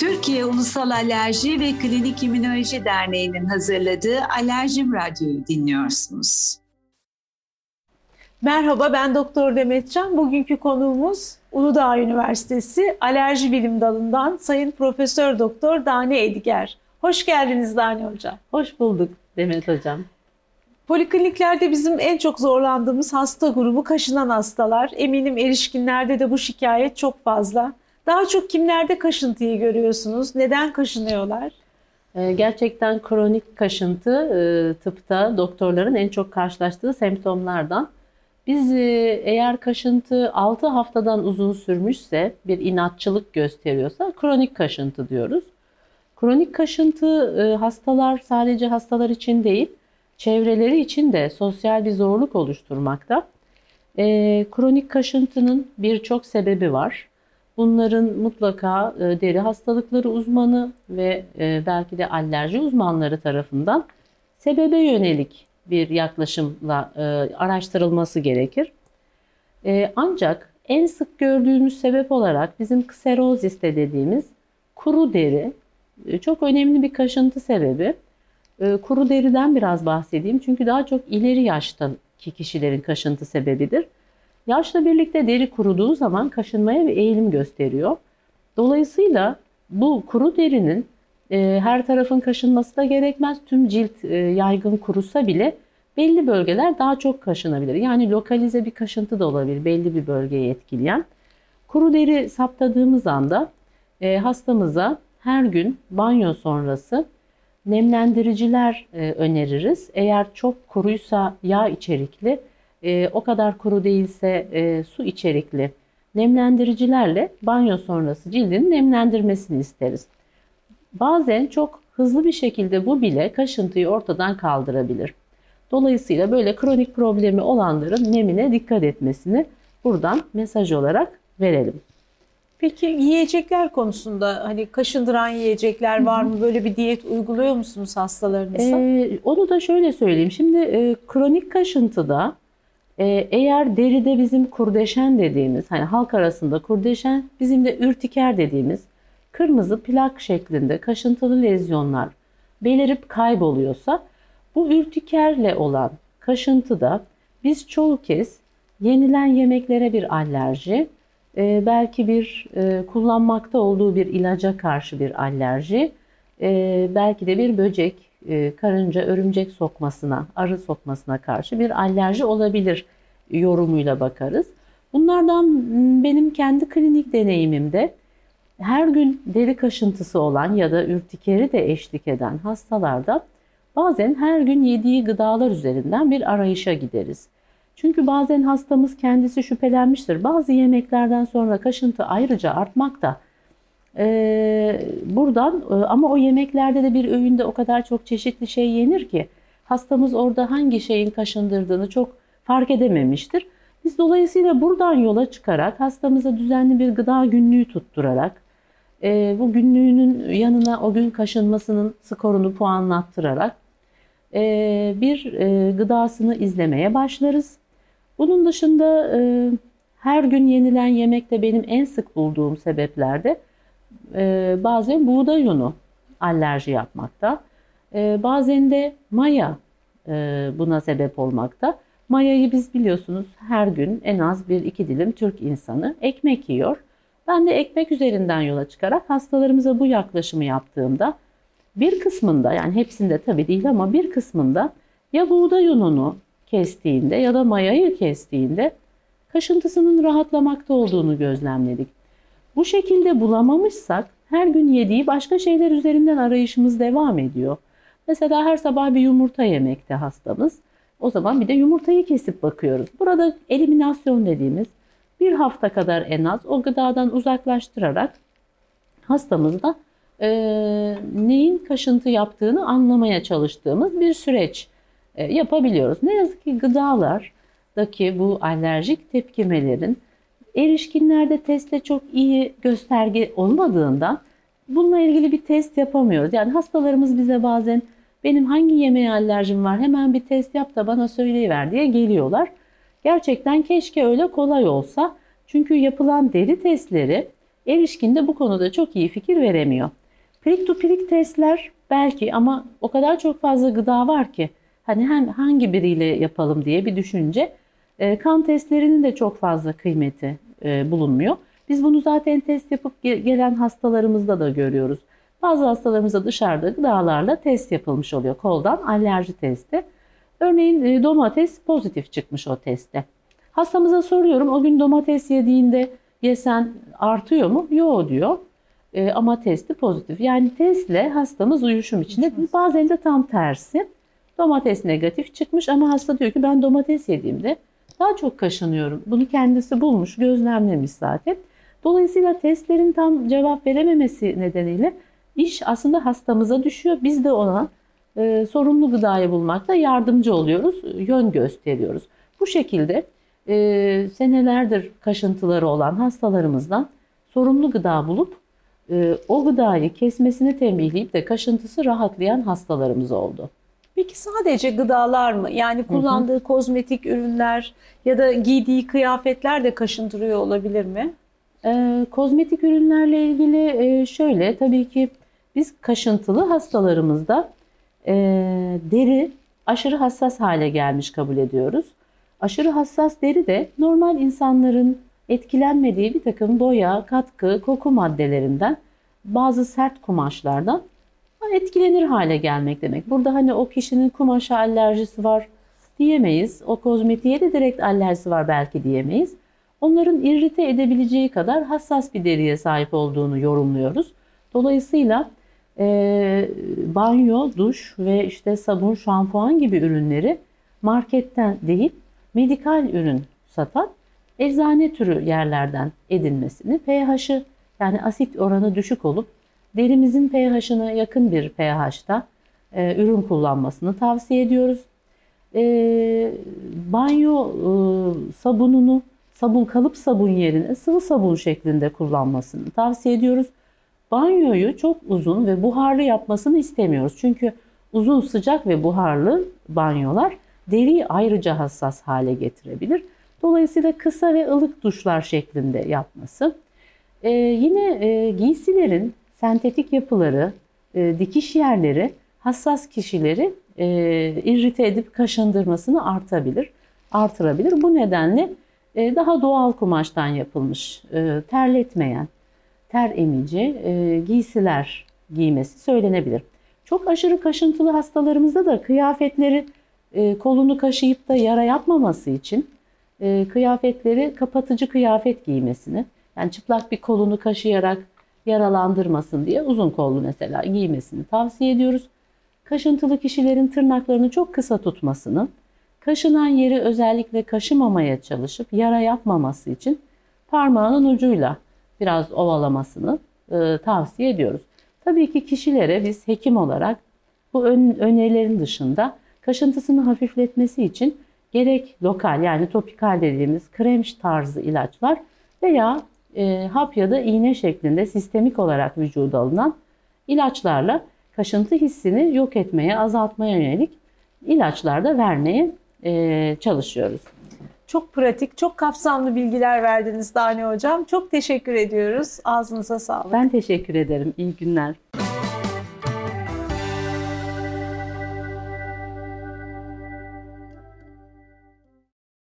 Türkiye Ulusal Alerji ve Klinik İmmünoloji Derneği'nin hazırladığı Alerjim Radyo'yu dinliyorsunuz. Merhaba, ben Doktor Demetcan. Bugünkü konuğumuz Uludağ Üniversitesi Alerji Bilim Dalı'ndan Sayın Profesör Doktor Dane Ediger. Hoş geldiniz Dane Hocam. Hoş bulduk Demet Hocam. Polikliniklerde bizim en çok zorlandığımız hasta grubu kaşınan hastalar. Eminim erişkinlerde de bu şikayet çok fazla. Daha çok kimlerde kaşıntıyı görüyorsunuz? Neden kaşınıyorlar? Gerçekten kronik kaşıntı tıpta doktorların en çok karşılaştığı semptomlardan. Biz eğer kaşıntı 6 haftadan uzun sürmüşse, bir inatçılık gösteriyorsa kronik kaşıntı diyoruz. Kronik kaşıntı hastalar sadece hastalar için değil, çevreleri için de sosyal bir zorluk oluşturmakta. Kronik kaşıntının birçok sebebi var. Bunların mutlaka deri hastalıkları uzmanı ve belki de alerji uzmanları tarafından sebebe yönelik bir yaklaşımla araştırılması gerekir. Ancak en sık gördüğümüz sebep olarak bizim kseroziste dediğimiz kuru deri çok önemli bir kaşıntı sebebi. Kuru deriden biraz bahsedeyim çünkü daha çok ileri yaştaki kişilerin kaşıntı sebebidir. Yaşla birlikte deri kuruduğu zaman kaşınmaya bir eğilim gösteriyor. Dolayısıyla bu kuru derinin her tarafın kaşınması da gerekmez. Tüm cilt yaygın kurusa bile belli bölgeler daha çok kaşınabilir. Yani lokalize bir kaşıntı da olabilir belli bir bölgeyi etkileyen. Kuru deri saptadığımız anda hastamıza her gün banyo sonrası nemlendiriciler öneririz. Eğer çok kuruysa yağ içerikli, o kadar kuru değilse su içerikli nemlendiricilerle banyo sonrası cildini nemlendirmesini isteriz. Bazen çok hızlı bir şekilde bu bile kaşıntıyı ortadan kaldırabilir. Dolayısıyla böyle kronik problemi olanların nemine dikkat etmesini buradan mesaj olarak verelim. Peki yiyecekler konusunda hani kaşındıran yiyecekler var mı? Böyle bir diyet uyguluyor musunuz hastalarınıza? Onu da şöyle söyleyeyim. Şimdi kronik kaşıntıda eğer deride bizim kurdeşen dediğimiz, hani halk arasında kurdeşen, bizim de ürtiker dediğimiz kırmızı plak şeklinde kaşıntılı lezyonlar belirip kayboluyorsa bu ürtikerle olan kaşıntıda biz çoğu kez yenilen yemeklere bir alerji, belki bir kullanmakta olduğu bir ilaca karşı bir alerji, belki de bir böcek, karınca, örümcek sokmasına, arı sokmasına karşı bir alerji olabilir yorumuyla bakarız. Bunlardan benim kendi klinik deneyimimde her gün deri kaşıntısı olan ya da ürtikeri de eşlik eden hastalarda bazen her gün yediği gıdalar üzerinden bir arayışa gideriz. Çünkü bazen hastamız kendisi şüphelenmiştir. Bazı yemeklerden sonra kaşıntı ayrıca artmakta. Buradan ama o yemeklerde de bir öğünde o kadar çok çeşitli şey yenir ki hastamız orada hangi şeyin kaşındırdığını çok fark edememiştir. Biz dolayısıyla buradan yola çıkarak hastamıza düzenli bir gıda günlüğü tutturarak bu günlüğünün yanına o gün kaşınmasının skorunu puanlattırarak bir gıdasını izlemeye başlarız. Bunun dışında her gün yenilen yemekte benim en sık bulduğum sebeplerde bazen buğday unu alerji yapmakta, bazen de maya buna sebep olmakta. Mayayı biz biliyorsunuz her gün en az 1-2 dilim Türk insanı ekmek yiyor. Ben de ekmek üzerinden yola çıkarak hastalarımıza bu yaklaşımı yaptığımda bir kısmında, yani hepsinde tabii değil ama bir kısmında ya buğday ununu kestiğinde ya da mayayı kestiğinde kaşıntısının rahatlamakta olduğunu gözlemledik. Bu şekilde bulamamışsak her gün yediği başka şeyler üzerinden arayışımız devam ediyor. Mesela her sabah bir yumurta yemekte hastamız. O zaman bir de yumurtayı kesip bakıyoruz. Burada eliminasyon dediğimiz bir hafta kadar en az o gıdadan uzaklaştırarak hastamızda neyin kaşıntı yaptığını anlamaya çalıştığımız bir süreç yapabiliyoruz. Ne yazık ki gıdalardaki bu alerjik tepkimelerin erişkinlerde testle çok iyi gösterge olmadığından bununla ilgili bir test yapamıyoruz. Yani hastalarımız bize bazen benim hangi yemeğe alerjim var hemen bir test yap da bana söyleyiver diye geliyorlar. Gerçekten keşke öyle kolay olsa. Çünkü yapılan deri testleri erişkin de bu konuda çok iyi fikir veremiyor. Prick to prick testler belki, ama o kadar çok fazla gıda var ki hani hangi biriyle yapalım diye bir düşünce. Kan testlerinin de çok fazla kıymeti bulunmuyor. Biz bunu zaten test yapıp gelen hastalarımızda da görüyoruz. Bazı hastalarımızda dışarıda gıdalarla test yapılmış oluyor. Koldan alerji testi. Örneğin domates pozitif çıkmış o testte. Hastamıza soruyorum, o gün domates yediğinde yesen artıyor mu? Yok diyor. Ama testi pozitif. Yani testle hastamız uyuşum içinde. Bazen de tam tersi. Domates negatif çıkmış ama hasta diyor ki ben domates yediğimde daha çok kaşınıyorum. Bunu kendisi bulmuş, gözlemlemiş zaten. Dolayısıyla testlerin tam cevap verememesi nedeniyle iş aslında hastamıza düşüyor. Biz de ona sorumlu gıdayı bulmakta yardımcı oluyoruz, yön gösteriyoruz. Bu şekilde senelerdir kaşıntıları olan hastalarımızdan sorumlu gıda bulup o gıdayı kesmesini tembihleyip de kaşıntısı rahatlayan hastalarımız oldu. Peki sadece gıdalar mı? Yani kullandığı kozmetik ürünler ya da giydiği kıyafetler de kaşındırıyor olabilir mi? Kozmetik ürünlerle ilgili şöyle, tabii ki biz kaşıntılı hastalarımızda deri aşırı hassas hale gelmiş kabul ediyoruz. Aşırı hassas deri de normal insanların etkilenmediği bir takım boya, katkı, koku maddelerinden, bazı sert kumaşlardan etkilenir hale gelmek demek. Burada hani o kişinin kumaşa alerjisi var diyemeyiz. O kozmetiğe de direkt alerjisi var belki diyemeyiz. Onların irrite edebileceği kadar hassas bir deriye sahip olduğunu yorumluyoruz. Dolayısıyla banyo, duş ve işte sabun, şampuan gibi ürünleri marketten değil medikal ürün satan eczane türü yerlerden edinmesini, pH'i yani asit oranı düşük olup derimizin pH'ına yakın bir pH'da ürün kullanmasını tavsiye ediyoruz. Banyo sabununu kalıp sabun yerine sıvı sabun şeklinde kullanmasını tavsiye ediyoruz. Banyoyu çok uzun ve buharlı yapmasını istemiyoruz. Çünkü uzun, sıcak ve buharlı banyolar deriyi ayrıca hassas hale getirebilir. Dolayısıyla kısa ve ılık duşlar şeklinde yapması. Yine giysilerin sentetik yapıları, dikiş yerleri hassas kişileri irrite edip kaşındırmasını artırabilir. Bu nedenle daha doğal kumaştan yapılmış, terletmeyen, ter emici giysiler giymesi söylenebilir. Çok aşırı kaşıntılı hastalarımızda da kıyafetleri kolunu kaşıyıp da yara yapmaması için kıyafetleri kapatıcı kıyafet giymesini, yani çıplak bir kolunu kaşıyarak yaralandırmasın diye uzun kollu mesela giymesini tavsiye ediyoruz. Kaşıntılı kişilerin tırnaklarını çok kısa tutmasını, kaşınan yeri özellikle kaşımamaya çalışıp yara yapmaması için parmağının ucuyla biraz ovalamasını tavsiye ediyoruz. Tabii ki kişilere biz hekim olarak bu önerilerin dışında kaşıntısını hafifletmesi için gerek lokal yani topikal dediğimiz krem tarzı ilaçlar veya hap ya da iğne şeklinde sistemik olarak vücuda alınan ilaçlarla kaşıntı hissini yok etmeye, azaltmaya yönelik ilaçlar da vermeye çalışıyoruz. Çok pratik, çok kapsamlı bilgiler verdiniz Dane Hocam. Çok teşekkür ediyoruz. Ağzınıza sağlık. Ben teşekkür ederim. İyi günler.